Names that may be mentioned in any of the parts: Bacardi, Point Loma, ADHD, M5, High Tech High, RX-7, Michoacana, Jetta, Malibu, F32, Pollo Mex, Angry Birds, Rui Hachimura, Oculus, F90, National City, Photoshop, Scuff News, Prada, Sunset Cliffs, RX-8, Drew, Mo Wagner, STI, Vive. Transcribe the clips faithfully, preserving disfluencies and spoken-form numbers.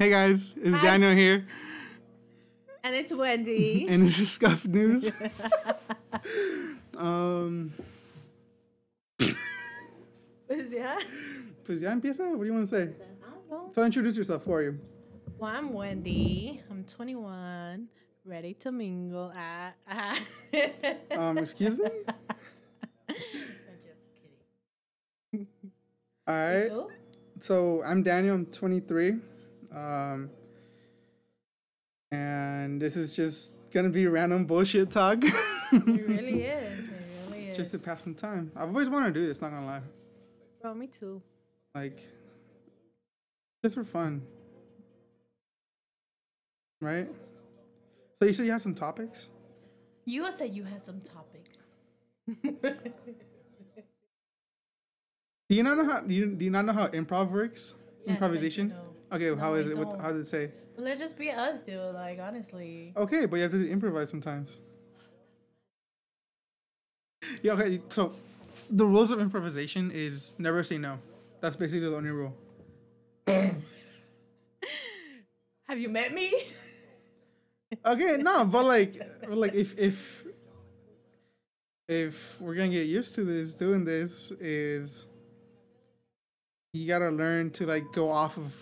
Hey guys, it's Hi. Daniel here. And it's Wendy. And this is Scuff News. um, Pues ya. Pues ya empieza. What do you want to say? I don't know. So introduce yourself. Who are you? Well, I'm Wendy. I'm twenty-one. Ready to mingle. Ah, ah. um, excuse me? All right. So I'm Daniel. I'm twenty-three. Um, and this is just going to be random bullshit talk. It really is. It really is. Just to pass some time. I've always wanted to do this, not going to lie. Bro, me too. Like, just for fun. Right? So you said you have some topics? You said you had some topics. Do you not know how do you, do you not know how improv works? Yes, improvisation? Okay, no, how is it? What, how does it say? Well, let's just be us, dude. Like, honestly. Okay, but you have to improvise sometimes. Yeah. Okay. So, the rules of improvisation is never say no. That's basically the only rule. Have you met me? Okay, no, but like, like if if if we're gonna get used to this, doing this is. You gotta learn to like go off of,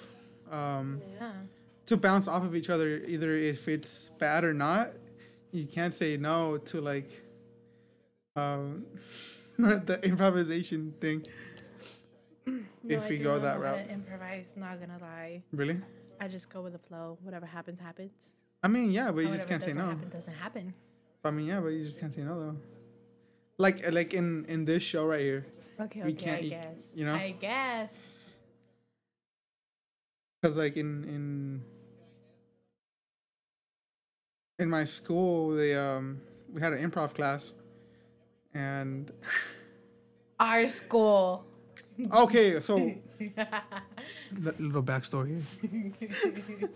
um, yeah. to bounce off of each other. Either if it's bad or not, you can't say no to like, um, the improvisation thing. No, if we go that route, improvise. Not gonna lie. Really? I just go with the flow. Whatever happens, happens. I mean, yeah, but you just can't say no. Whatever doesn't happen. I mean, yeah, but you just can't say no though. Like, like in in this show right here. Okay, we okay, can't I eat, guess. You know? I guess. Because, like, in, in in my school, they um we had an improv class, and... Our school. Okay, so... Little backstory here.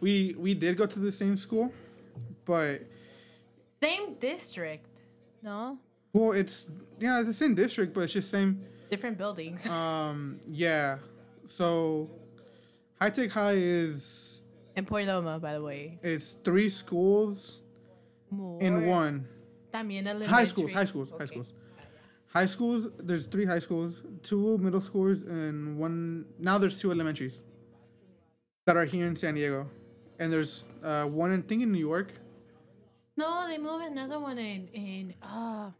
we, we did go to the same school, but... Same district, no? Well, it's... Yeah, it's the same district, but it's just same... Different buildings. Um, yeah. So, High Tech High is... In Point Loma, by the way. It's three schools More. in one. También elementary. High schools, high schools, okay. high schools. High schools, there's three high schools, two middle schools, and one... Now there's two elementaries that are here in San Diego. And there's uh, one, I think, in New York. No, they moved another one in... in uh...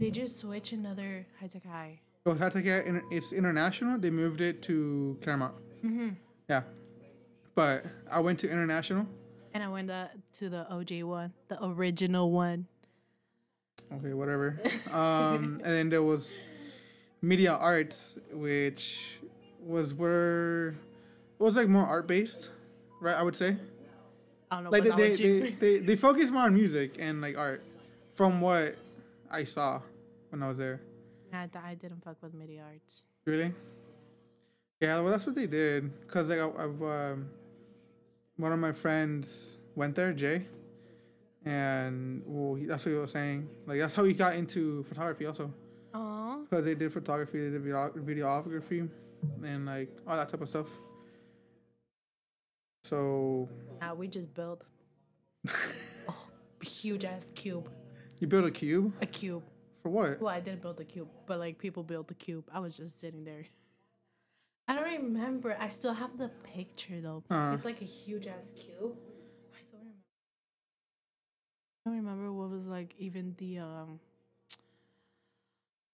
They just switched another High Tech High. Oh, High Tech High, it's international. They moved it to Claremont. Mm-hmm. Yeah. But I went to international. And I went uh, to the O G one, the original one. Okay, whatever. um, and then there was Media Arts, which was where... It was like more art-based, right, I would say? I don't know. Like they, they, they, they, they focus more on music and like art from what... I saw when I was there. Nah, I didn't fuck with MIDI arts. Really? Yeah, well, that's what they did. Cause like I, I um, one of my friends went there, Jay, and well, he, that's what he was saying. Like that's how he got into photography, also. Oh. Cause they did photography, they did video- videography, and like all that type of stuff. So. Uh, we just built a huge ass cube. You built a cube? A cube. For what? Well, I didn't build the cube, but, like, people built the cube. I was just sitting there. I don't remember. I still have the picture, though. Uh-huh. It's, like, a huge-ass cube. I don't remember. I don't remember what was, like, even the, um...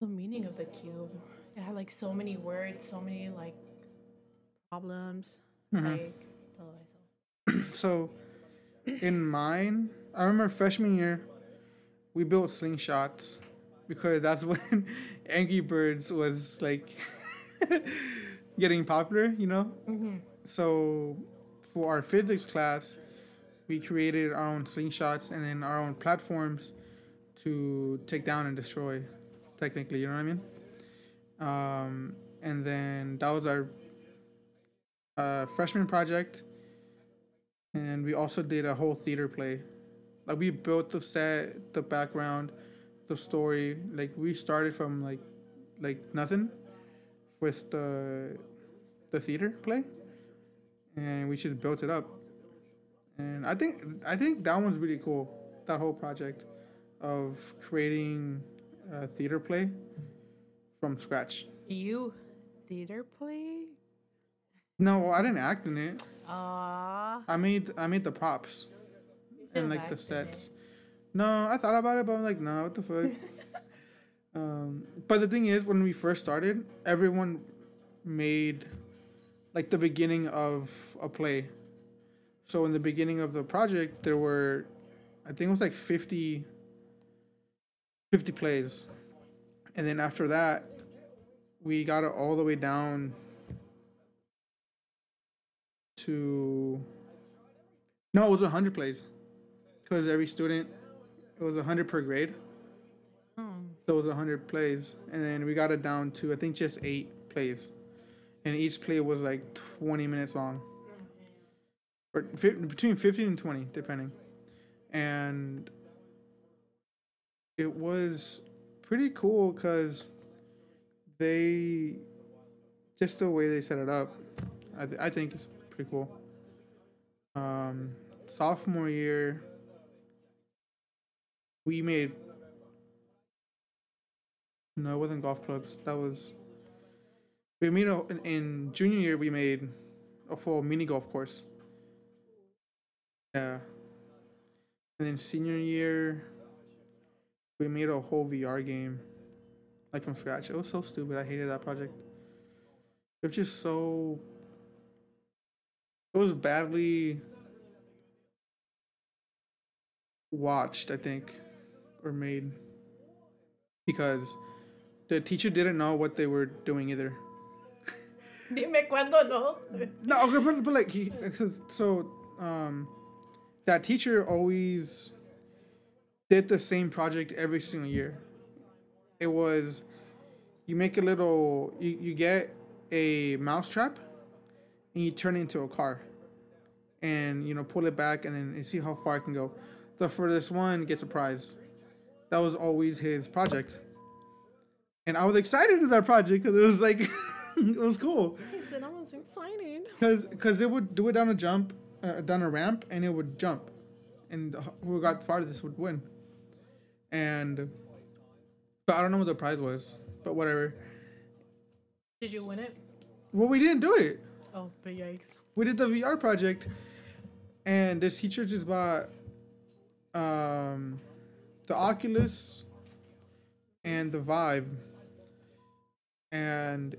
the meaning of the cube. It had, like, so many words, so many, like, problems. Mm-hmm. Like, oh, so, in mine, I remember freshman year... We built slingshots because that's when Angry Birds was, like, getting popular, you know? Mm-hmm. So for our physics class, we created our own slingshots and then our own platforms to take down and destroy, technically, you know what I mean? Um, and then that was our uh, freshman project. And we also did a whole theater play. Like, we built the set, the background, the story. Like, we started from, like, like nothing with the the theater play. and we just built it up. And I think I think that one's really cool. That whole project of creating a theater play from scratch. You theater play? No, I didn't act in it. Aww. I made I made the props and like the sets. No, I thought about it, but I'm like, nah, what the fuck? um, but the thing is, when we first started, everyone made like the beginning of a play. So in the beginning of the project, there were, I think it was like fifty, fifty plays. And then after that, we got it all the way down to, no, it was one hundred plays. Because every student, it was one hundred per grade. Hmm. So it was one hundred plays. And then we got it down to, I think, just eight plays. And each play was like twenty minutes long. Or between fifteen and twenty, depending. And it was pretty cool because they, just the way they set it up, I, th- I think it's pretty cool. Um, sophomore year, we made, no, it wasn't golf clubs. That was, we made, a, in, in junior year, we made a full mini golf course. Yeah, and then senior year, we made a whole V R game, like from scratch. It was so stupid. I hated that project. It was just so. It was badly watched, I think, or made, because the teacher didn't know what they were doing either. Dime cuando no. No, okay, but, but like he so um. That teacher always did the same project every single year. It was, you make a little, you, you get a mousetrap and you turn it into a car and, you know, pull it back and then you see how far it can go. The furthest one gets a prize. That was always his project. And I was excited with that project because it was like, it was cool. I said I was excited. Because because it would do it down a jump. Uh, down a ramp and it would jump, and who got farthest would win. And but I don't know what the prize was, but whatever. Did you win it? Well, we didn't do it. Oh, but yikes! We did the V R project, and this teacher just bought um, the Oculus and the Vive, and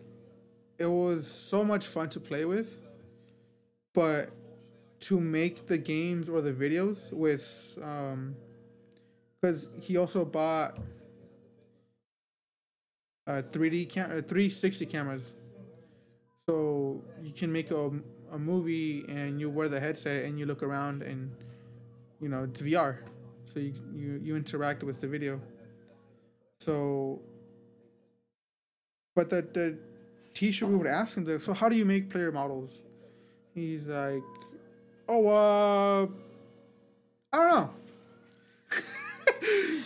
it was so much fun to play with, but to make the games or the videos with, um, because he also bought uh, three D cam- three sixty cameras. So you can make a, a movie and you wear the headset and you look around and, you know, it's V R. So you, you, you interact with the video. So, but the, the teacher, we would ask him, so how do you make player models? He's like, oh, uh, I don't know.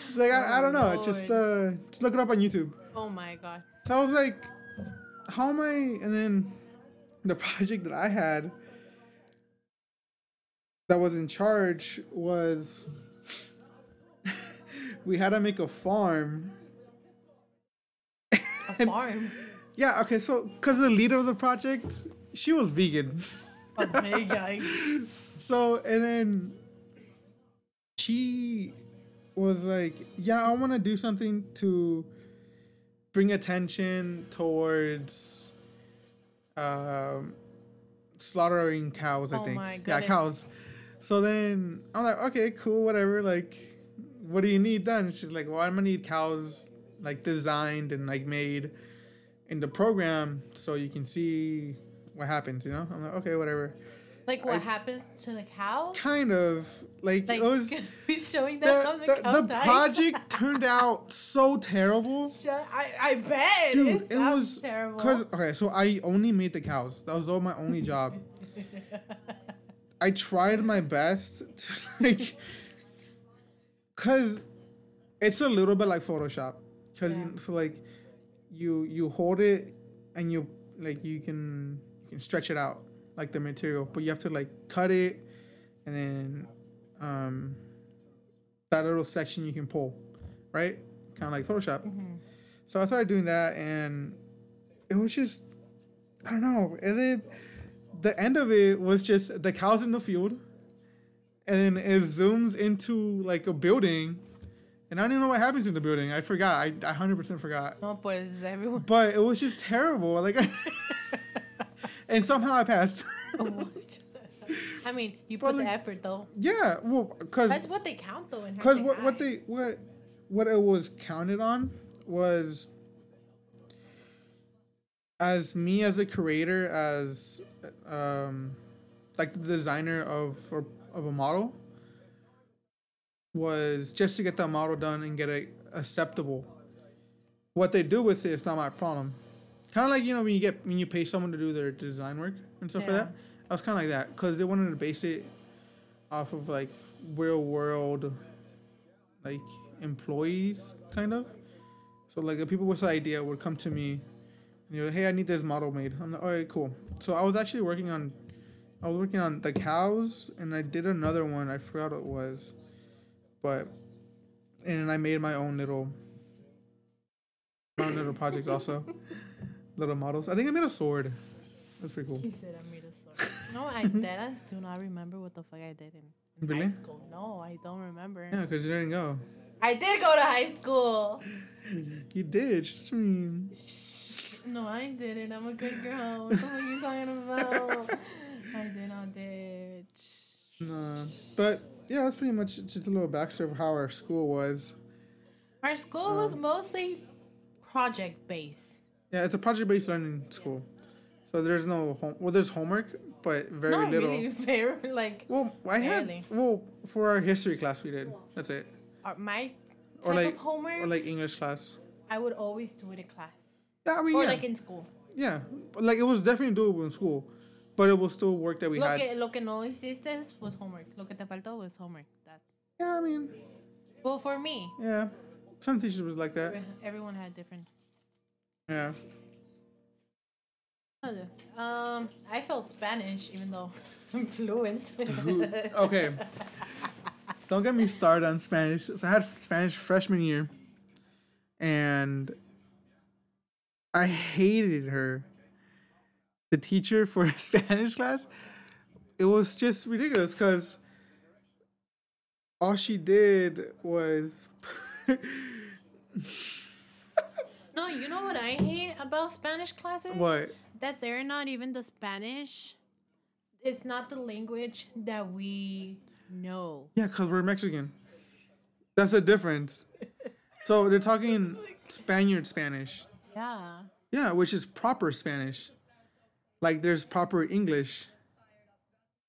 It's like, I, I don't know. Lord. Just uh, just look it up on YouTube. Oh, my God. So I was like, how am I? And then the project that I had that was in charge was we had to make a farm. A and, farm? Yeah, okay. So, because the leader of the project, she was vegan. So, and then she was like, yeah, I want to do something to bring attention towards um, slaughtering cows, I oh think. My goodness. Yeah, cows. So then I'm like, okay, cool, whatever. Like, what do you need done? And she's like, well, I'm going to need cows like designed and like made in the program so you can see what happens, you know? I'm like, okay, whatever. Like, what I, happens to the cow? Kind of. Like, like it was... showing that the, on the, the cow The dies. Project turned out so terrible. I, I bet. Dude, it, it was terrible. Cause, okay, so I only made the cows. That was all my only job. I tried my best to, like... Because it's a little bit like Photoshop. Because, yeah. So, like, you you hold it and you, like, you can... You can stretch it out like the material, but you have to like cut it, and then um, that little section you can pull, right? Kind of like Photoshop. Mm-hmm. So I started doing that, and it was just, I don't know. And then the end of it was just the cows in the field, and then it zooms into like a building. And I don't even know what happened to the building. I forgot. I, I one hundred percent forgot. No, pues, everyone. But it was just terrible. Like, I and somehow I passed. What? I mean, you but put like, the effort, though. Yeah, well, because that's what they count, though. Because what, what they what what it was counted on was as me as a creator, as um, like the designer of or, of a model. Was just to get that model done and get it acceptable. What they do with it is not my problem. Kind of like, you know, when you get when you pay someone to do their design work and stuff yeah. like that. I was kind of like that because they wanted to base it off of like real world, like employees kind of. So like the people with the idea would come to me and you're like, hey, I need this model made. I'm like, all right, cool. So I was actually working on, I was working on the cows and I did another one. I forgot what it was. But, and I made my own little, my own little projects also, little models. I think I made a sword. That's pretty cool. He said I made a sword. No, I dead ass do not remember what the fuck I did in, in really? high school. No, I don't remember. Yeah, because you didn't go. I did go to high school. You did. No, I didn't. I'm a good girl. What the fuck are you talking about? I did not ditch. No, but. Yeah, that's pretty much just a little backstory of how our school was. Our school um, was mostly project-based. Yeah, it's a project-based learning school. So there's no... Home- well, there's homework, but very Not little. Not really fair, like... Well, I barely. had... Well, for our history class, we did. That's it. Our, my type or like, of homework... Or like English class. I would always do it in class. Yeah, I mean, Or yeah. like in school. Yeah. Like, it was definitely doable in school. But it was still work that we lo had. Que, lo que no hiciste was homework. Lo que te faltó was homework. That's... Yeah, I mean... Well, for me. Yeah. Some teachers was like that. Everyone had different... Yeah. Um, I felt Spanish, even though I'm fluent. Dude. Okay. Don't get me started on Spanish. So I had Spanish freshman year. And... I hated her. The teacher for Spanish class, it was just ridiculous because all she did was... No, you know what I hate about Spanish classes? What? That they're not even the Spanish. It's not the language that we know. Yeah, because we're Mexican. That's the difference. So they're talking Spaniard Spanish. Yeah. Yeah, which is proper Spanish. Like, there's proper English.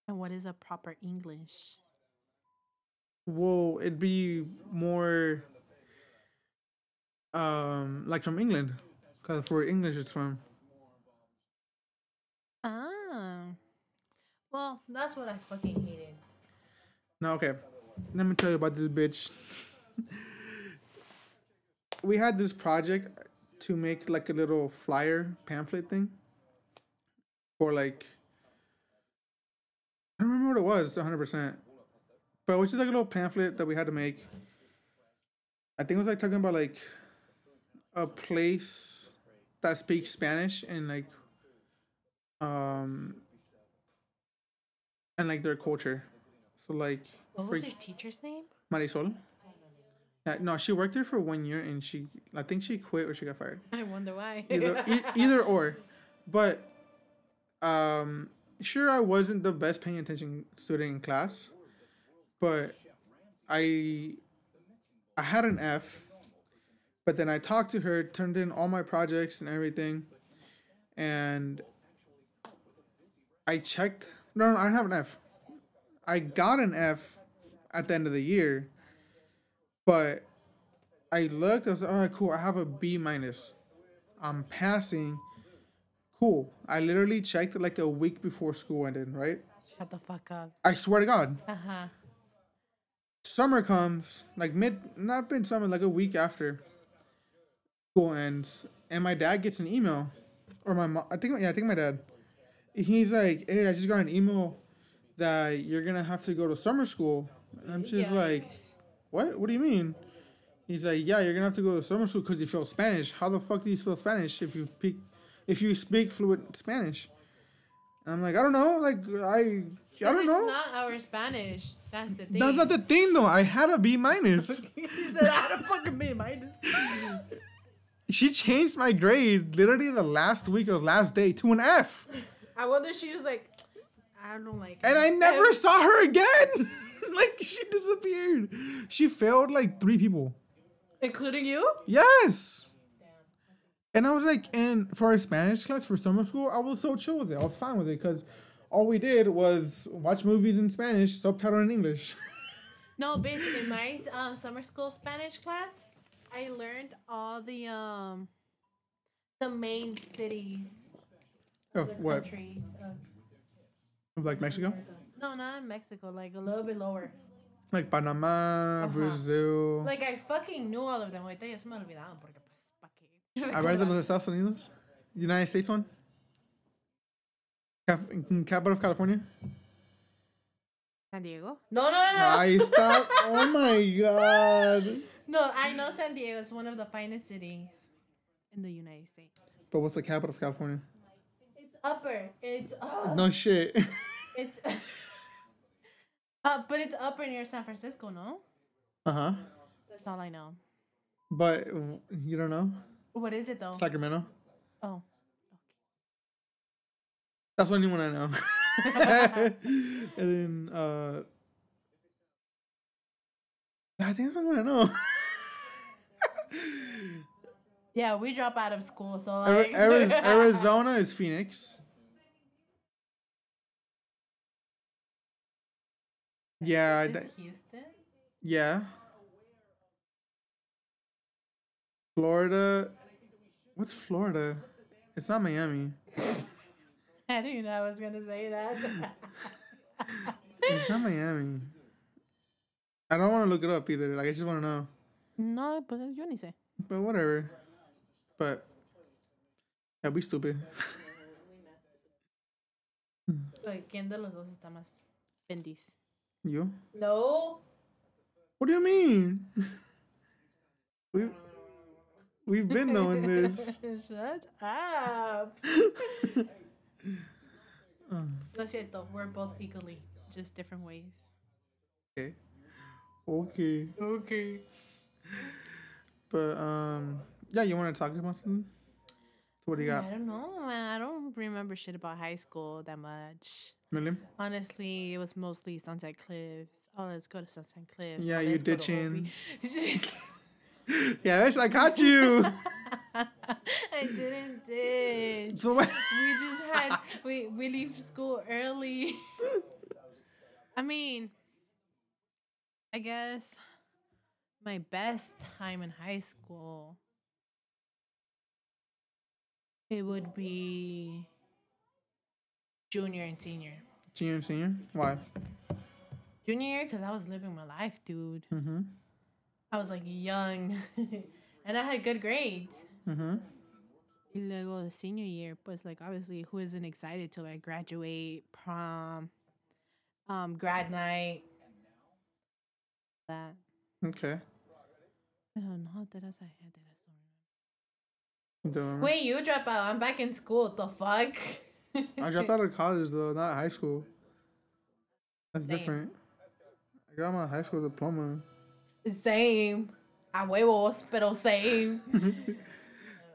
And what is a proper English? Well, it'd be more, um, like from England. Because for English, it's from. Ah. Well, that's what I fucking hated. No, okay. Let me tell you about this bitch. We had this project to make, like, a little flyer pamphlet thing. Or like, I don't remember what it was, one hundred percent. But it was just like a little pamphlet that we had to make. I think it was like talking about like a place that speaks Spanish and like, um, and like their culture. So like, what was your teacher's name? Marisol. Yeah, no, she worked there for one year and she, I think she quit or she got fired. I wonder why. Either, e- either or, but. Um, sure, I wasn't the best paying attention student in class, but I I had an F, but then I talked to her, turned in all my projects and everything, and I checked. No, no, I don't have an F. I got an F at the end of the year, but I looked, I was like, all right, cool, I have a B minus. I'm passing. Cool. I literally checked like a week before school ended, right? Shut the fuck up. I swear to God. Uh-huh. Summer comes, like mid, not mid summer, like a week after school ends. And my dad gets an email. Or my mom, I think, yeah, I think my dad. he's like, hey, I just got an email that you're going to have to go to summer school. And I'm just yeah. like, what? What do you mean? He's like, yeah, you're going to have to go to summer school because you feel Spanish. How the fuck do you feel Spanish if you speak, if you speak fluent Spanish? And I'm like, I don't know. Like, I... I don't know. It's not our Spanish. That's the thing. That's not the thing, though. I had a B minus. He said I had a fucking B minus. She changed my grade literally the last week or last day to an F. I wonder she was like, I don't like it. And I never F. saw her again. Like, she disappeared. She failed, like, three people. Including you? Yes. Damn. And I was like, and for our Spanish class, for summer school, I was so chill with it. I was fine with it because... all we did was watch movies in Spanish, subtitle in English. No, bitch, in my uh, summer school Spanish class, I learned all the um the main cities of, of the what? Countries of, of like Mexico? No, not in Mexico, like a little bit lower. Like Panama, uh-huh. Brazil. Like I fucking knew all of them. Ahorita ya se me olvidaron porque pues pa qué. ¿Hablas de los Estados Unidos? United States one? Capital of California? San Diego? No, no, no. I stopped. Oh my god. No, I know San Diego is one of the finest cities in the United States. But what's the capital of California? It's upper. It's up. No shit. It's uh, but it's upper near San Francisco, no? Uh huh. That's all I know. But you don't know? What is it though? Sacramento. Oh. That's the only one I know. And then, uh... I think that's the only one I know. Yeah, we drop out of school, so like... Arizona is Phoenix. Yeah. Is I, Houston? Yeah. Florida... What's Florida? It's not Miami. I didn't know I was going to say that. It's not Miami. I don't want to look it up either. Like, I just want to know. No, pues yo ni sé. But whatever. But, yeah, we stupid. ¿Quién de los dos está más bendis? You? No. What do you mean? We've, we've been knowing this. Shut up. No cierto, we're both equally, just different ways. Okay. Okay. Okay. But um, yeah, you want to talk about something? What do you got? I don't know, man. I don't remember shit about high school that much. Really? Honestly, it was mostly Sunset Cliffs. Oh, let's go to Sunset Cliffs. Yeah, oh, you ditching. Yeah, I caught you. I didn't ditch. So we just had we we leave school early. I mean, I guess my best time in high school, it would be junior and senior. Junior and senior? Why? Junior, because I was living my life, dude. Mm-hmm. I was like young. And I had good grades. Mm-hmm. Y luego the senior year, pues like obviously who isn't excited to like graduate, prom, um, grad night, that. Okay. I don't know. Did I say I did I still Wait, you dropped out. I'm back in school. What the fuck? I dropped out of college though, not high school. That's Same. different. I got my high school diploma. Same. A huevos, pero same.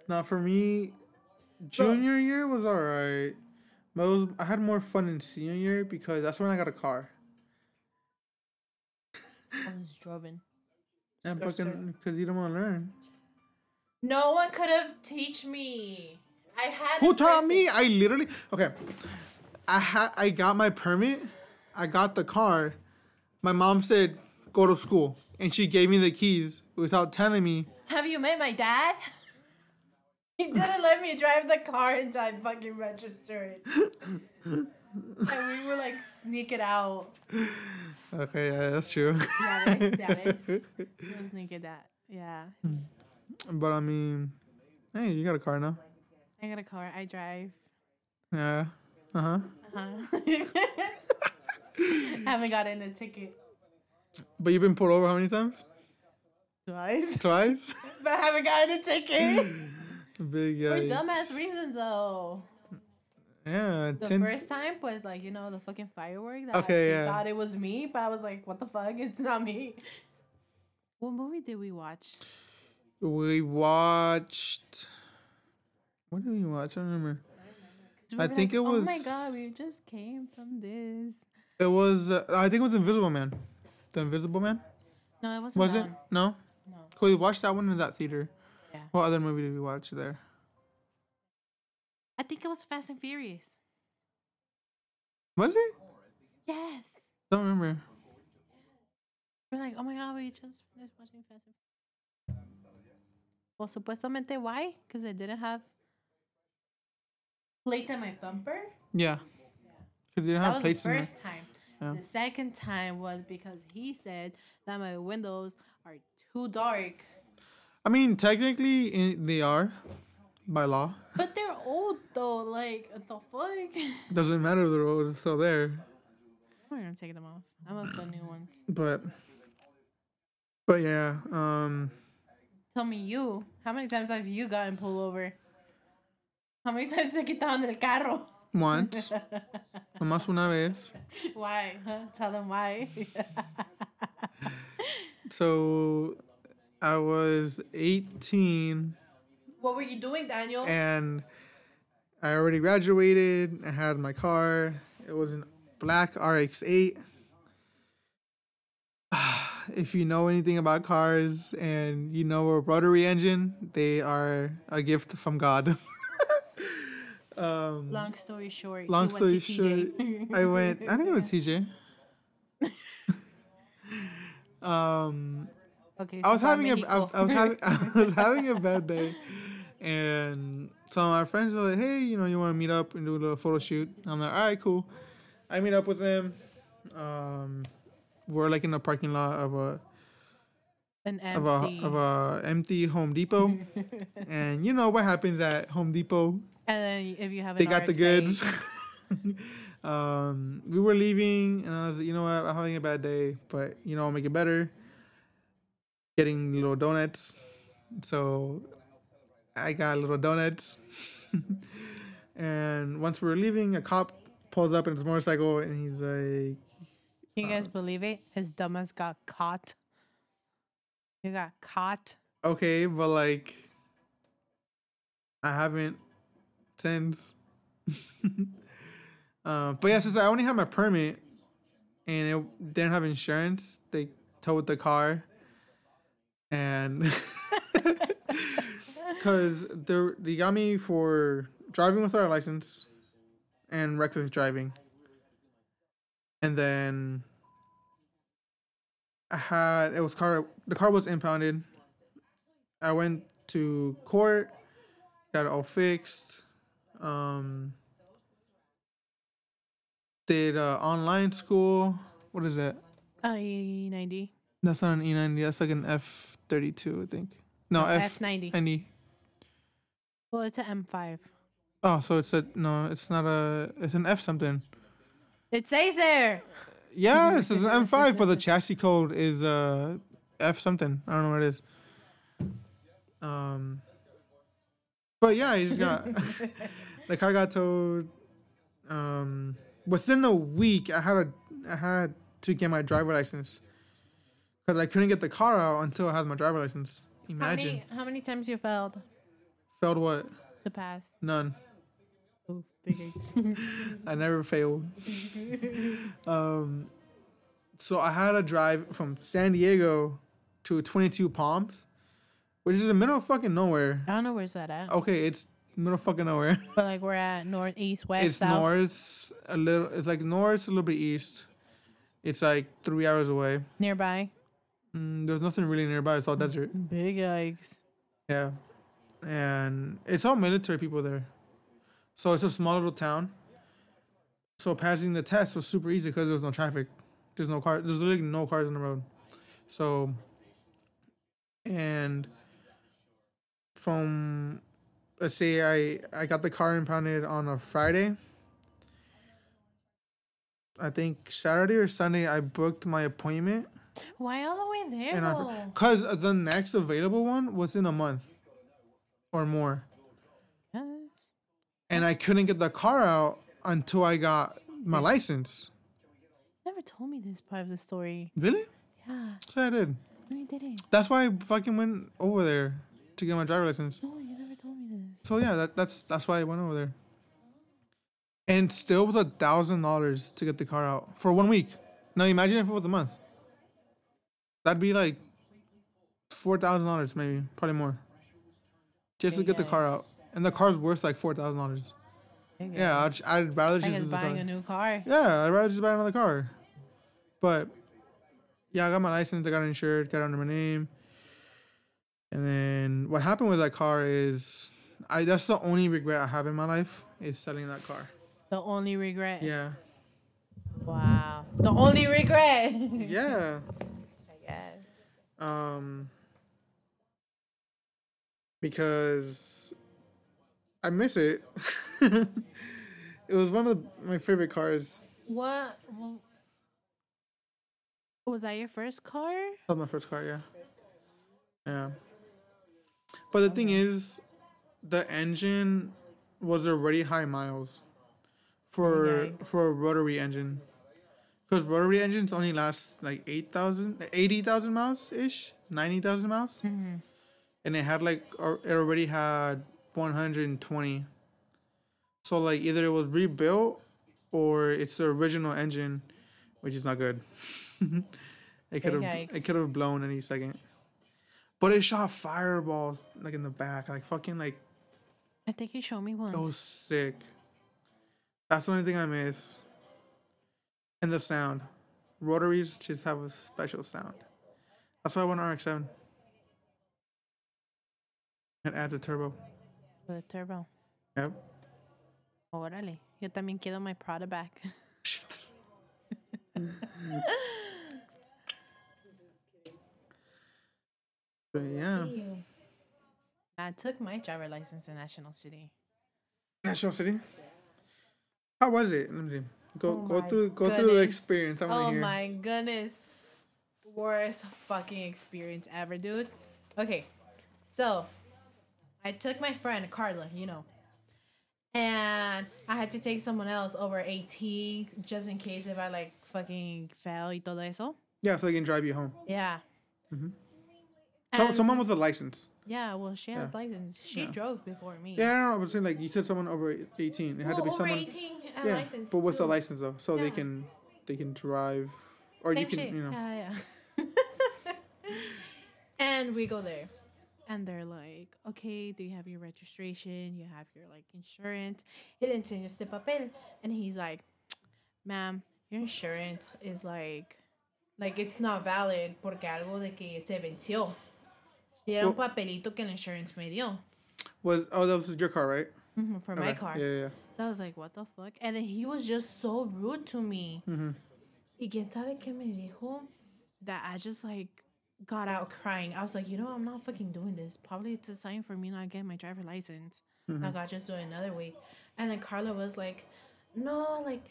Now for me, junior year was alright. But was, I had more fun in senior year because that's when I got a car. I was driving. And fucking, because you don't want to learn. No one could have teach me. I had. Who taught me? I literally okay. I had. I got my permit. I got the car. My mom said, "Go to school," and she gave me the keys without telling me. Have you met my dad? He didn't let me drive the car until I fucking registered it. And we were like, sneak it out. Okay, yeah, that's true. Yeah, that's, that is. We'll sneak it out, yeah. But I mean, hey, you got a car now. I got a car. I drive. Yeah, Uh-huh. Uh-huh. I haven't gotten a ticket. But you've been pulled over how many times? Twice. Twice? But I haven't gotten a ticket. Big For dumbass reasons, though. Yeah. The ten... first time was, like, you know, the fucking firework. That okay, I yeah. thought it was me, but I was like, what the fuck? It's not me. What movie did we watch? We watched... What did we watch? I don't remember. I, I think like, it was... Oh, my God. We just came from this. It was... Uh, I think it was Invisible Man. The Invisible Man? No, it wasn't. Was it? No? No. Cool. We watched that one in that theater. Yeah. What other movie did we watch there? I think it was Fast and Furious. Was it? Yes. I don't remember. We're like, oh my God, we just finished watching Fast and Furious. Well, supuestamente, why? Because I didn't have plates on my bumper? Yeah. Because yeah. didn't that have plates on That was the first time. Yeah. The second time was because he said that my windows are too dark. I mean, technically, in, they are by law. But they're old, though. Like, the fuck? Doesn't matter if they're old. It's still there. I'm not going to take them off. I'm going to put new ones. But, but yeah. Um, Tell me you. How many times have you gotten pulled over? How many times se quitaron el carro? Once. Nomás una vez. Why? Huh? Tell them why. So, I was eighteen. What were you doing, Daniel? And I already graduated. I had my car. It was a black R X eight. If you know anything about cars and you know a rotary engine, they are a gift from God. Um, long story short, long story short, I went. I didn't go to T J. um, okay, so I was having Mexico. a. I was, I was having. I was having a bad day, and some of my friends are like, "Hey, you know, you want to meet up and do a little photo shoot?" I'm like, "All right, cool." I meet up with them. Um, we're like in the parking lot of a. An empty. Of a of a empty Home Depot, and you know what happens at Home Depot. And then if you have an they got R X eight. The goods. um, we were leaving, and I was like, you know what, I'm having a bad day, but you know, I'll make it better. Getting little donuts, so I got little donuts. And once we were leaving, a cop pulls up in his motorcycle, and he's like, "Can you guys um, believe it? His dumbass got caught. You got caught." Okay, but like, I haven't. Since uh, but yeah, since I only had my permit and it didn't have insurance, they towed the car. And because they got me for driving without a license and reckless driving, and then I had it was car the car was impounded. I went to court, got it all fixed. Um, did uh, online school. What is that? Uh, E ninety. That's not an E ninety. That's like an F thirty-two, I think. No, no F- F90. F ninety. Well, it's an M five. Oh, so it's a... No, it's not a... It's an F something. It says there. Yes, it's an M five, but the chassis code is uh, F something. I don't know what it is. Um... But yeah, he just got the car got towed. Um, within a week, I had a I had to get my driver license because I couldn't get the car out until I had my driver license. Imagine how many, how many times you failed. Failed what? To pass. None. Oh, big I never failed. um, so I had to drive from San Diego to twenty-two Palms. Which is the middle of fucking nowhere. I don't know where's that at. Okay, it's middle of fucking nowhere. But like we're at north, east, west, it's south. It's north a little. It's like north a little bit east. It's like three hours away. Nearby. Mm, there's nothing really nearby. It's all desert. Big yikes. Yeah, and it's all military people there, so it's a small little town. So passing the test was super easy because there was no traffic. There's no car. There's literally no cars on the road. So. And. From, let's say I, I got the car impounded on a Friday. I think Saturday or Sunday, I booked my appointment. Why all the way there? And I, Cause the next available one was in a month or more. Yes. And I couldn't get the car out until I got my license. You never told me this part of the story. Really? Yeah. So I did. No, you didn't. That's why I fucking went over there to get my driver's license. No, you never told me this. So yeah, that, that's that's why I went over there. And still with a thousand dollars to get the car out for one week. Now imagine if it was a month. That'd be like four thousand dollars, maybe, probably more, just to get the car out. And the car's worth like four thousand dollars. Yeah, I'd, I'd rather just, just buying a new car. Yeah, I'd rather just buy another car. But yeah, I got my license. I got insured. Got it under my name. And then what happened with that car is, I that's the only regret I have in my life is selling that car. The only regret? Yeah. Wow. The only regret? Yeah. I guess. Um, because I miss it. It was one of the, my favorite cars. What? Was that your first car? That was my first car, yeah. Yeah. But the okay. thing is, the engine was already high miles. For okay. for a rotary engine, because rotary engines only last like eight thousand, eighty thousand miles ish, ninety thousand miles, mm-hmm. and it had like it already had one hundred twenty. So like either it was rebuilt or it's the original engine, which is not good. It could have it could have blown any second, but it shot fireballs like in the back, like fucking like. I think you showed me once. It was sick. That's the only thing I miss. And the sound. Rotaries just have a special sound. That's why I want R X seven. It adds a turbo. The turbo. Yep. Orale. Yo también quiero my Prada back. Shit. But yeah. I took my driver's license in National City. National City? How was it? Let me see. Go oh go through go goodness. through the experience. I want to hear. Oh my goodness. Worst fucking experience ever, dude. Okay. So I took my friend Carla, you know. And I had to take someone else over eighteen just in case if I like fucking fell y todo eso. Yeah, so they can drive you home. Yeah. Mm-hmm. So, someone with a license. Yeah, well, she has yeah. license. She yeah. drove before me. Yeah, I don't know. I'm saying, like, you said someone over eighteen. It had well, to be over someone... eighteen and yeah, license, but with a license, though. So yeah. they can they can drive... Or Same you can, shit. you know... Yeah, yeah. And we go there. And they're like, okay, do you have your registration? You have your, like, insurance. Él enseñó este papel. And he's like, ma'am, your insurance is, like... Like, it's not valid porque algo de que se venció. Y era un papelito que el insurance me dio. Was, oh, that was your car, right? Mm-hmm, for okay. my car. Yeah, yeah. So I was like, what the fuck? And then he was just so rude to me. Mm-hmm. Y quién sabe qué me dijo? That I just, like, got out crying. I was like, you know, I'm not fucking doing this. Probably it's a sign for me not getting my driver's license. Mm-hmm. Like, I'll just do it another week. And then Carla was like, no, like...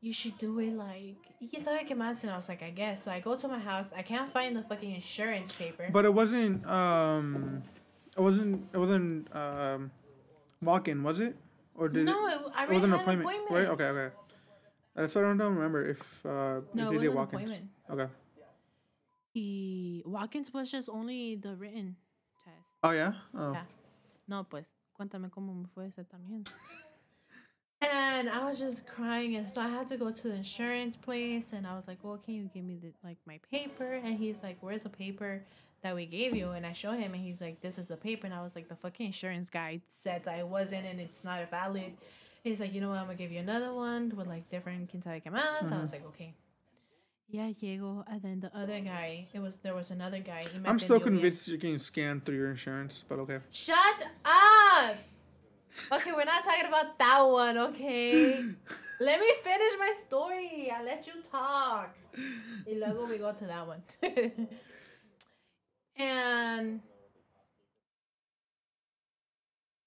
You should do it like... You can tell I came out and I was like, I guess. So I go to my house. I can't find the fucking insurance paper. But it wasn't... um, It wasn't... It wasn't... um, walk-in, was it? Or did No, it, I it was an appointment. An appointment. Right? Okay, okay. That's what I don't remember if... Uh, no, if it was an walk-ins. Appointment. Okay. The walk-ins was just only the written test. Oh, yeah? Oh. Yeah. No, pues. Cuéntame cómo me fue ese también. And I was just crying, and so I had to go to the insurance place, and I was like, well, can you give me, the, like, my paper? And he's like, where's the paper that we gave you? And I show him, and he's like, this is the paper. And I was like, the fucking insurance guy said that it wasn't, and it's not valid. And he's like, you know what, I'm going to give you another one with, like, different quinta que más. Mm-hmm. I was like, okay. Yeah, Diego. And then the other guy, it was there was another guy. He I'm still convinced you're getting scammed through your insurance, but okay. Shut up! Okay, we're not talking about that one, okay? Let me finish my story. I'll let you talk. Y luego we go to that one. And...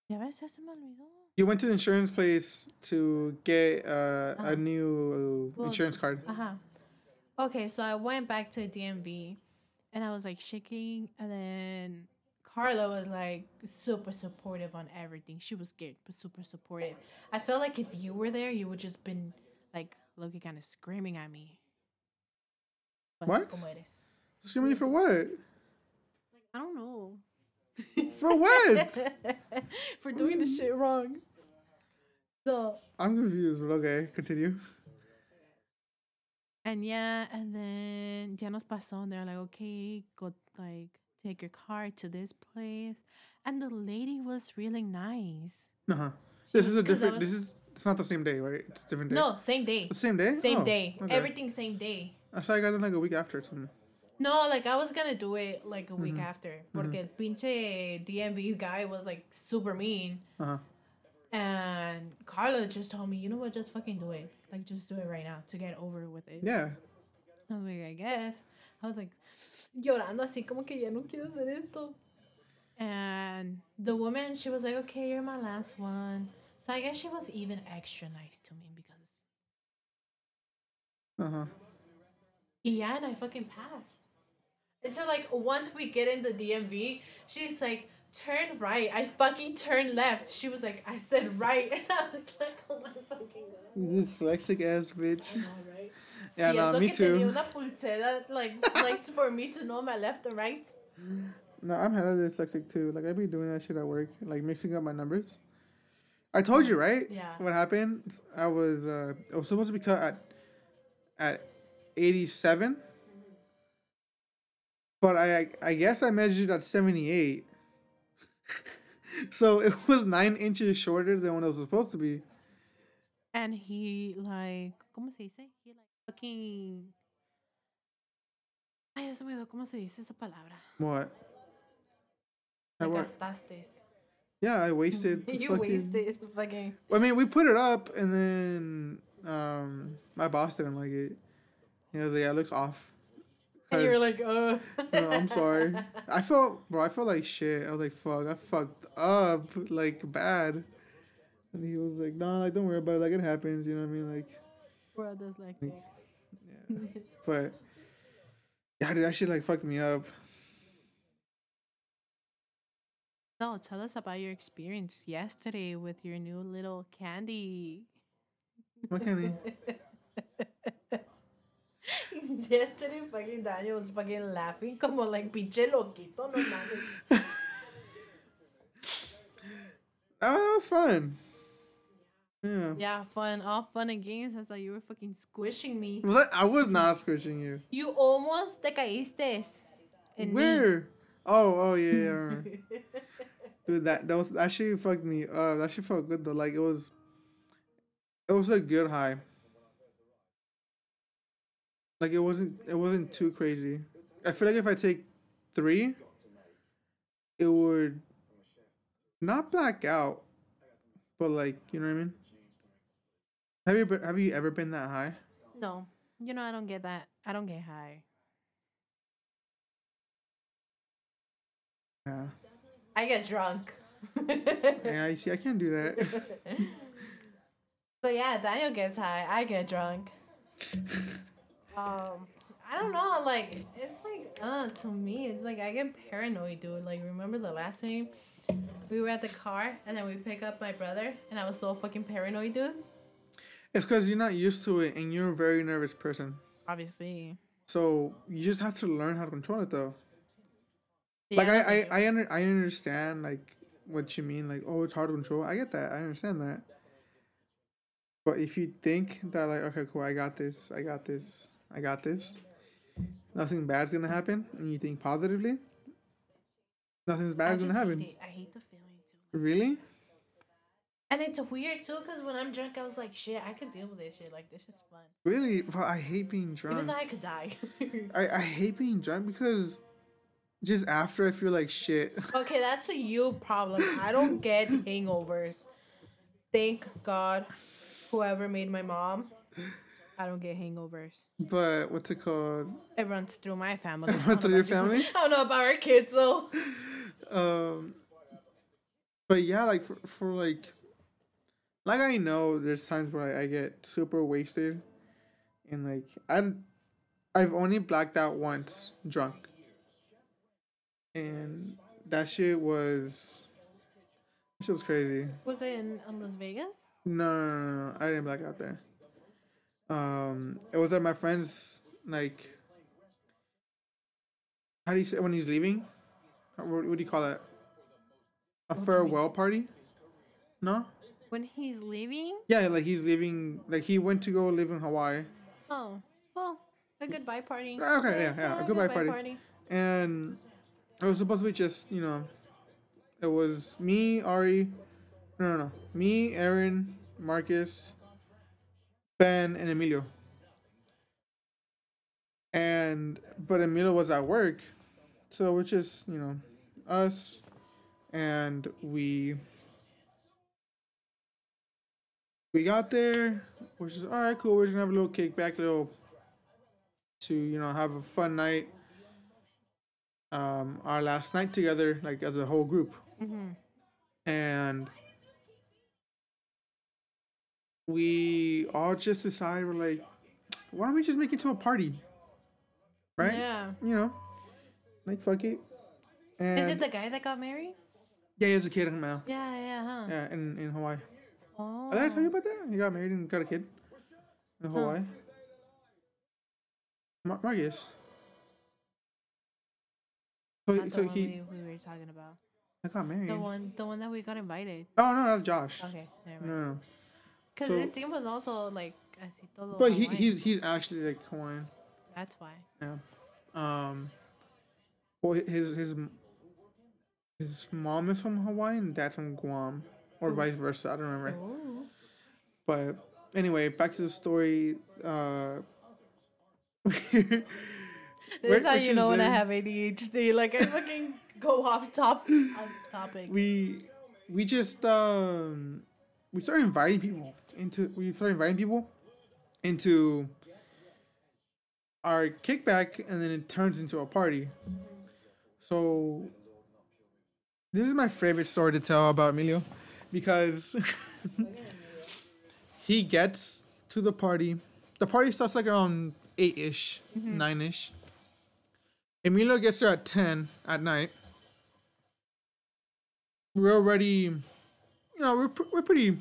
Ya ves, se me olvidó. You went to the insurance place to get uh, uh-huh. a new well, insurance card. Uh-huh. Okay, so I went back to D M V, and I was, like, shaking, and then Carla was, like, super supportive on everything. She was scared, but super supportive. I felt like if you were there, you would just been, like, Loki kind of screaming at me. But what? Screaming for what? Like, I don't know. For what? For doing the shit wrong. So I'm confused, but okay, continue. And yeah, and then ya nos pasó, and they're like, okay, go like take your car to this place. And the lady was really nice. Uh huh. This is a different. Was, this is it's not the same day, right? It's a different day. No, same day. The same day. Same oh, day. Okay. Everything same day. I saw you guys like a week after or something. No, like, I was gonna do it, like, a week mm-hmm. after. Porque mm-hmm. el pinche D M V guy was, like, super mean. Uh-huh. And Carla just told me, you know what, just fucking do it. Like, just do it right now to get over with it. Yeah. I was like, I guess. I was like, llorando así como que ya no quiero hacer esto. And the woman, she was like, okay, you're my last one. So I guess she was even extra nice to me because... Uh-huh. Yeah, and I fucking passed. And so, like, once we get in the D M V, she's like, turn right. I fucking turned left. She was like, I said right. And I was like, oh my fucking God. Dyslexic ass bitch. I know, right? Yeah, no, me too. Pulsera, like, like for me to know my left and right. No, I'm hella dyslexic too. Like, I be doing that shit at work. Like, mixing up my numbers. I told you, right? Yeah. What happened? I was, uh, I was supposed to be cut at, at eighty-seven. But I I guess I measured at seventy-eight. So it was nine inches shorter than what it was supposed to be. And he like, ¿cómo se dice? He like fucking... Ay, eso me dio, ¿cómo se dice esa palabra? What? Te gastaste. Yeah, I wasted. You fucking... wasted fucking. I mean, we put it up and then um, my boss didn't like it. He was like, yeah, it looks off. And you were like, oh. No, I'm sorry. I felt, bro, I felt like shit. I was like, fuck, I fucked up, like, bad. And he was like, no, nah, like, don't worry about it. Like, it happens, you know what I mean? Like, world is like, like yeah. But, yeah, dude, that shit, like, fucked me up. No, tell us about your experience yesterday with your new little candy. What candy? Yesterday, fucking Daniel was fucking laughing como like pinche loquito, no mames. That was fun. Yeah. Yeah, fun. All fun and games. That's like you were fucking squishing me. What? I was not squishing you. You almost te caíste. Where? Me. Oh, oh yeah, yeah. I remember. Dude, that that was that shit fucked me. Uh, that shit felt good though. Like it was, it was a good high. Like, it wasn't it wasn't too crazy. I feel like if I take three, it would not black out, but, like, you know what I mean? Have you, have you ever been that high? No. You know, I don't get that. I don't get high. Yeah. I get drunk. Yeah, you see, I can't do that. But, yeah, Daniel gets high. I get drunk. Um, I don't know, like, it's like, uh, to me, it's like, I get paranoid, dude. Like, remember the last time we were at the car, and then we pick up my brother, and I was so fucking paranoid, dude? It's because you're not used to it, and you're a very nervous person. Obviously. So, you just have to learn how to control it, though. Yeah, like, I, I, I, I, under, I understand, like, what you mean, like, oh, it's hard to control. I get that, I understand that. But if you think that, like, okay, cool, I got this, I got this. I got this. Nothing bad's gonna happen. And you think positively. Nothing bad's gonna happen. Hate I hate the feeling too. Really? And it's weird too, cause when I'm drunk, I was like, shit, I could deal with this shit. Like, this is fun. Really? Well, I hate being drunk. Even though I could die. I, I hate being drunk because just after I feel like shit. Okay, that's a you problem. I don't get hangovers. Thank God, whoever made my mom. I don't get hangovers. But what's it called? It runs through my family. It runs through your family? You. I don't know about our kids, though. Um, but yeah, like, for, for like, like I know there's times where I, I get super wasted, and like I've I've only blacked out once drunk, and that shit was that shit was crazy. Was it in Las Vegas? No, no, no, no, I didn't black out there. Um, it was at my friend's, like, how do you say when he's leaving? What, what do you call that? A farewell party? No? When he's leaving? Yeah, like he's leaving, like he went to go live in Hawaii. Oh, well, a goodbye party. Okay, yeah, yeah, oh, a goodbye, goodbye party. party. And it was supposed to be just, you know, it was me, Ari, no, no, no, me, Aaron, Marcus, Ben, and Emilio. And, but Emilio was at work, so it's just, you know, us, and we, we got there, which is, all right, cool, we're just gonna have a little kickback, a little, to, you know, have a fun night, um, our last night together, like, as a whole group, mm-hmm. and we all just decided, we're like, why don't we just make it to a party? Right? Yeah. You know, like, fuck it. And is it the guy that got married? Yeah, he has a kid in Hawaii. Yeah, yeah, huh? Yeah, in, in Hawaii. Oh. Did I tell you about that? He got married and got a kid in Hawaii. Huh. Mar- Marcus. So, Not so the one he. We were talking about. I got married. The one, the one that we got invited. Oh no, that's Josh. Okay, never mind. No, no. Because so, his team was also like. Así todo but he, he's he's actually like Hawaiian. That's why. Yeah. Um. Well, his his his mom is from Hawaii and dad's from Guam, or Ooh. vice versa. I don't remember. Ooh. But anyway, back to the story. Uh, this is how you know when I have A D H D. Like I fucking go off top off topic. We we just um we started inviting people into we started inviting people into our kickback, and then it turns into a party. So this is my favorite story to tell about Emilio, because he gets to the party. The party starts like around eight-ish, mm-hmm. nine-ish. Emilio gets there at ten at night. We're already, you know, we're we're pretty,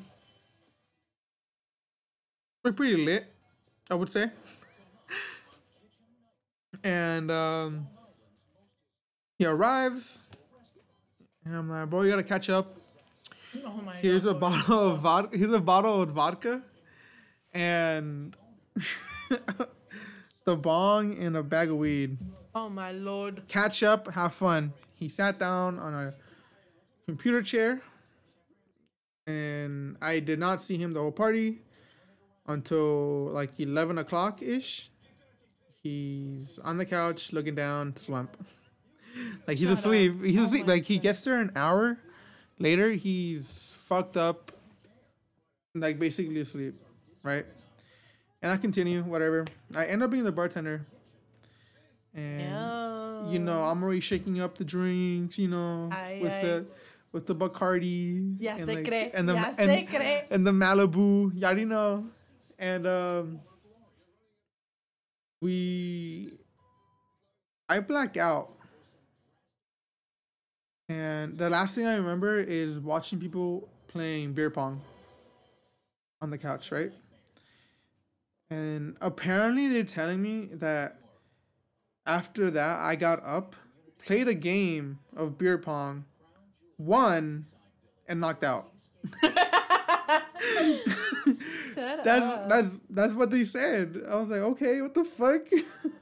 we're pretty lit, I would say. And um, he arrives, and I'm like, bro, you gotta catch up. Oh my here's God. a bottle of vodka. Here's a bottle of vodka, and. The bong and a bag of weed. Oh my Lord. Catch up, have fun. He sat down on a computer chair, and I did not see him the whole party until like eleven o'clock ish. He's on the couch looking down, slump. Like he's Shut asleep. Up. He's oh asleep. Like God. He gets there an hour later. He's fucked up, like basically asleep, right? And I continue, whatever. I end up being the bartender. And, no. you know, I'm already shaking up the drinks, you know, ay, with, ay. The, with the Bacardi. Ya and se like, cree. And the, ya and, se cree. And the Malibu. You already know. And um, we... I black out. And the last thing I remember is watching people playing beer pong on the couch, right? And apparently they're telling me that after that, I got up, played a game of beer pong, won, and knocked out. Shut that's up. that's that's what they said. I was like, okay, what the fuck?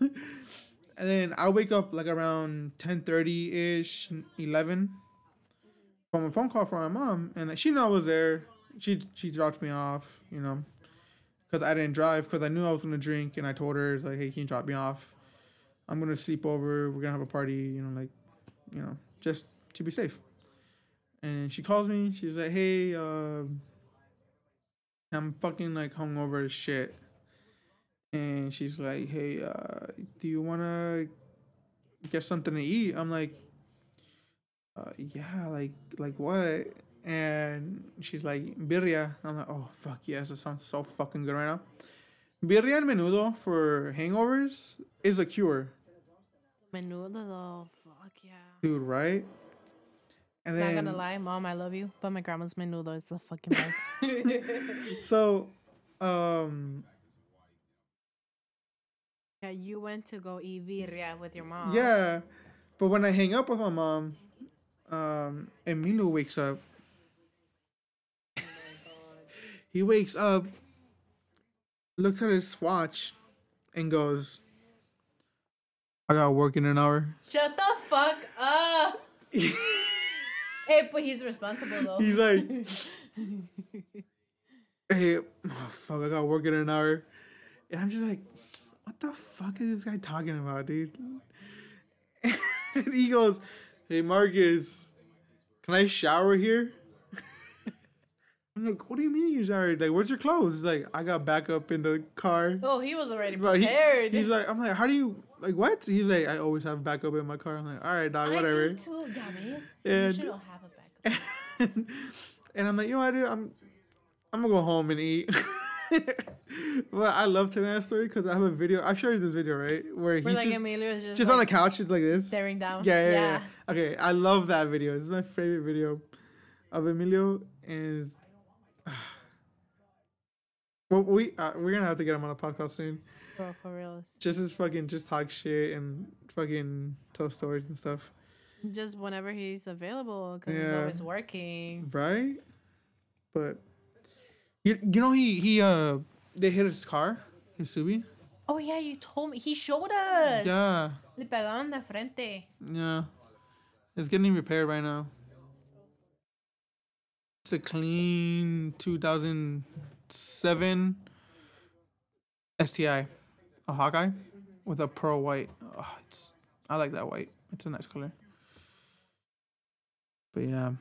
And then I wake up like around ten thirty-ish, eleven, from a phone call from my mom, and she knew I was there. She she dropped me off, you know. Because I didn't drive, because I knew I was going to drink, and I told her, like, hey, can you drop me off? I'm going to sleep over. We're going to have a party, you know, like, you know, just to be safe. And she calls me. She's like, hey, uh, I'm fucking, like, hungover as shit. And she's like, hey, uh, do you want to get something to eat? I'm like, uh, yeah, like, like what? And she's like, birria. I'm like, oh, fuck yes. That sounds so fucking good right now. Birria and menudo for hangovers is a cure. Menudo, fuck yeah. Dude, right? And then, not gonna lie, Mom, I love you, but my grandma's menudo is a fucking mess. So, um... yeah, you went to go eat birria with your mom. Yeah, but when I hang up with my mom, um, Emilio wakes up. He wakes up, looks at his watch, and goes, I gotta work in an hour. Shut the fuck up. Hey, but he's responsible, though. He's like, hey, oh, fuck, I gotta work in an hour. And I'm just like, what the fuck is this guy talking about, dude? And he goes, hey, Marcus, can I shower here? I'm like, what do you mean you showered? Like, where's your clothes? He's like, I got back up in the car. Oh, he was already prepared. He, he's like, I'm like, how do you, like, what? He's like, I always have backup in my car. I'm like, all right, dog, whatever. I do too, dummies. You should all have a backup. And, and I'm like, you know what, dude? I'm, I'm going to go home and eat. Well, I love tonight's story because I have a video. I've showed you this video, right? Where he's like, just, Emilio's just, just like on the couch. She's like this. Staring down. Yeah, yeah, yeah, yeah. Okay, I love that video. This is my favorite video of Emilio and... Well, we uh, we're gonna have to get him on a podcast soon. Bro, for real. Just as fucking just talk shit and fucking tell stories and stuff. Just whenever he's available, because yeah. He's always working. Right, but you you know he he uh they hit his car, his Subi. Oh yeah, you told me. He showed us. Yeah. Le pegaron de frente. Yeah, it's getting repaired right now. It's a clean two thousand seven S T I, a Hawkeye with a pearl white. Oh, it's, I like that white. It's a nice color. But yeah,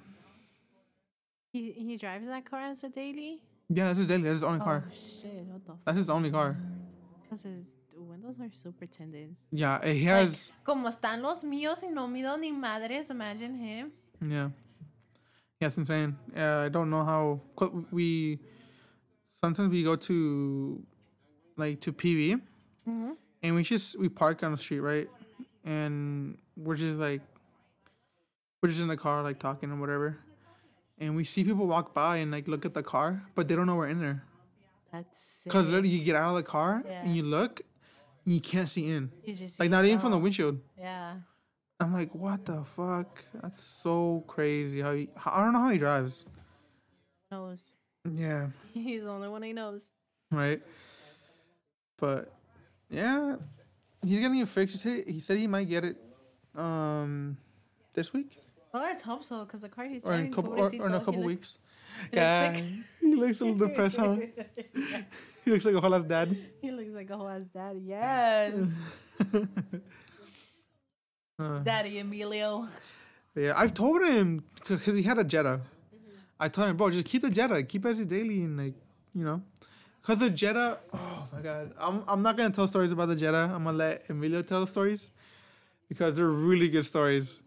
he he drives that car as a daily. Yeah, that's his daily. That's his only oh, car. Oh shit! What the? That's his only car. Cause his windows are super tinted. Yeah, he has. Like, como están los míos y no mido ni madres. Imagine him. Yeah. Yeah, it's insane. Uh, I don't know how we. Sometimes we go to, like, to P V, mm-hmm. and we just we park on the street, right? And we're just like, we're just in the car, like talking and whatever, and we see people walk by and like look at the car, but they don't know we're in there. That's sick. Cause literally you get out of the car yeah. and you look, and you can't see in. You just like not even from the windshield. Yeah. I'm like, what the fuck? That's so crazy. How he, I don't know how he drives. Knows. Yeah. He's the only one he knows. Right. But yeah, he's getting it fixed. He said he, said he might get it, um, this week. Well, let's hope so, cause the car he's or driving. In couple, or, he or in a couple he weeks. Looks, yeah. He looks, like... he looks a little depressed, huh? Yes. He looks like a whole ass dad. He looks like a whole ass dad. Yes. Uh, Daddy Emilio. Yeah, I've told him because he had a Jetta. Mm-hmm. I told him, bro, just keep the Jetta, keep it as a daily, and like, you know, because the Jetta. Oh my God, I'm I'm not gonna tell stories about the Jetta. I'm gonna let Emilio tell the stories because they're really good stories.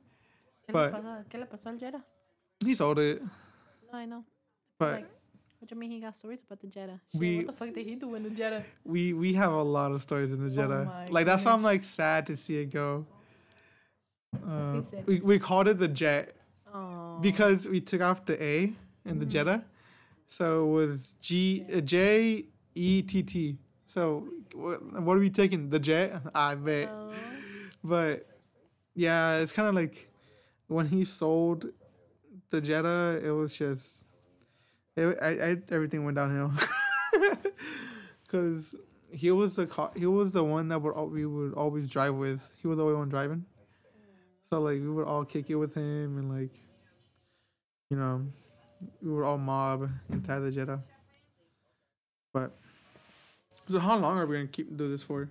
¿Qué but le pasó? ¿Qué le pasó al Jetta? He sold it. No, I know. But like, what do you mean he got stories about the Jetta? She we, what the fuck did he do in the Jetta? We we have a lot of stories in the Jetta. Oh like goodness. That's why I'm like sad to see it go. Uh, we we called it the Jet. Aww. Because we took off the A in mm-hmm. the Jetta, so it was G uh, J E T T. So wh- what are we taking? The Jet? I bet. Aww. But yeah, it's kind of like when he sold the Jetta, it was just it, I, I everything went downhill because he was the car, he was the one that would al- we would always drive with. He was the only one driving. So, like, we would all kick it with him and, like, you know, we would all mob and tie the Jetta. But, so how long are we going to keep do this for?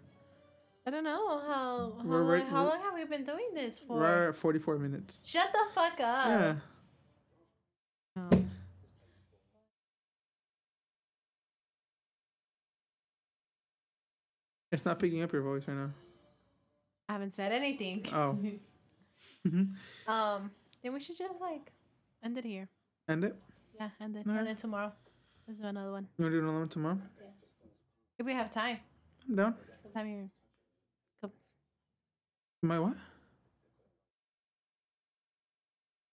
I don't know. How how, right, long, how long have we been doing this for? We're at forty-four minutes. Shut the fuck up. Yeah. Oh. It's not picking up your voice right now. I haven't said anything. Oh. Mm-hmm. Um, then we should just like end it here. End it? Yeah, end it. All and right. Then tomorrow. There's another one. You want to do another one tomorrow? Yeah. If we have time. I'm down. What time are your couples? My what?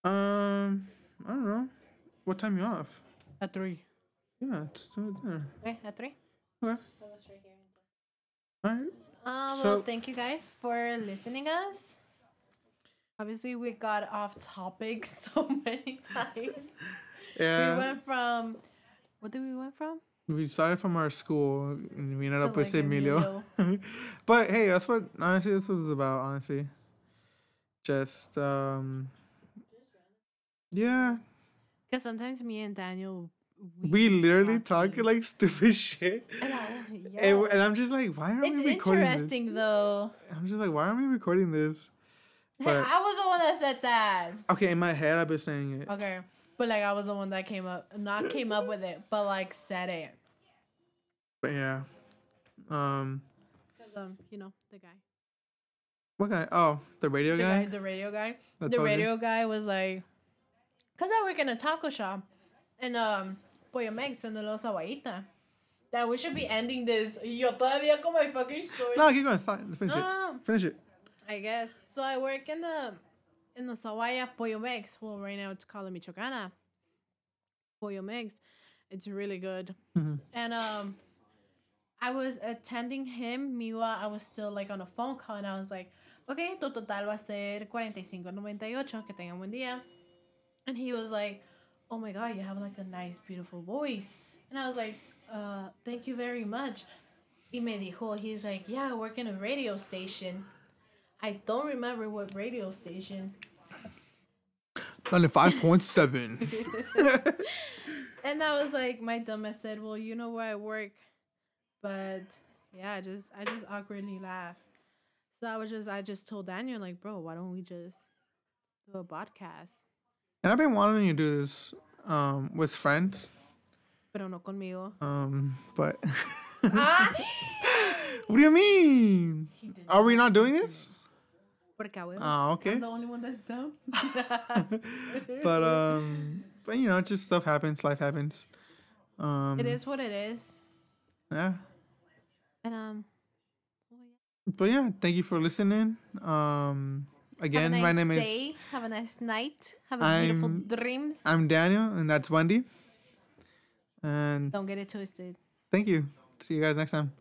Um, I don't know. What time are you off? At three. Yeah, it's still there. Okay, at three? Okay. All right. Uh, well, so, thank you guys for listening us. Obviously, we got off topic so many times. Yeah. We went from... What did we went from? We started from our school, and we ended up with like Emilio. Emilio. But, hey, that's what... Honestly, this was about, honestly. Just, um... yeah. Because sometimes me and Daniel... We, we literally talk, talk like stupid shit. And, I, yeah. and, and I'm just like, why aren't it's we recording this? It's interesting, though. I'm just like, why aren't we recording this? But, I was the one that said that. Okay, in my head, I've been saying it. Okay. But, like, I was the one that came up. Not came up with it, but, like, said it. But, yeah. Um. Because, um, you know, the guy. What guy? Oh, the radio the guy? guy? The radio guy. That the radio you? guy was like, because I work in a taco shop. And, um... Pollo Mex and the Los Aguaita. That we should be ending this. Yo todavía con my fucking story. No, keep going. Stop. Finish no, it. No, no. Finish it. I guess. So I work in the in the Sawaya Pollo Mex. Well, right now it's called Michoacana Pollo Mex. It's really good. Mm-hmm. And um, I was attending him. Meanwhile, I was still like on a phone call, and I was like, "Okay, tu total va a ser forty-five ninety-eight. Que tengan buen día." And he was like, "Oh my God, you have like a nice, beautiful voice." And I was like, uh, thank you very much. Y me dijo, he's like, yeah, I work in a radio station. I don't remember what radio station. ninety-five point seven. And I was like, my dumbass said, well, you know where I work. But yeah, I just, I just awkwardly laughed. So I was just, I just told Daniel, like, bro, why don't we just do a podcast? And I've been wanting you to do this um, with friends. Pero no conmigo. Um, but... ah! What do you mean? Are we not doing this? Porque I ah, okay. I'm the only one that's dumb. But, um... But, you know, just stuff happens. Life happens. Um, it is what it is. Yeah. And, um... But, yeah. Thank you for listening. Um... Again, nice my name day. is... Have a nice night. Have a I'm, beautiful dreams. I'm Daniel, and that's Wendy. And don't get it twisted. Thank you. See you guys next time.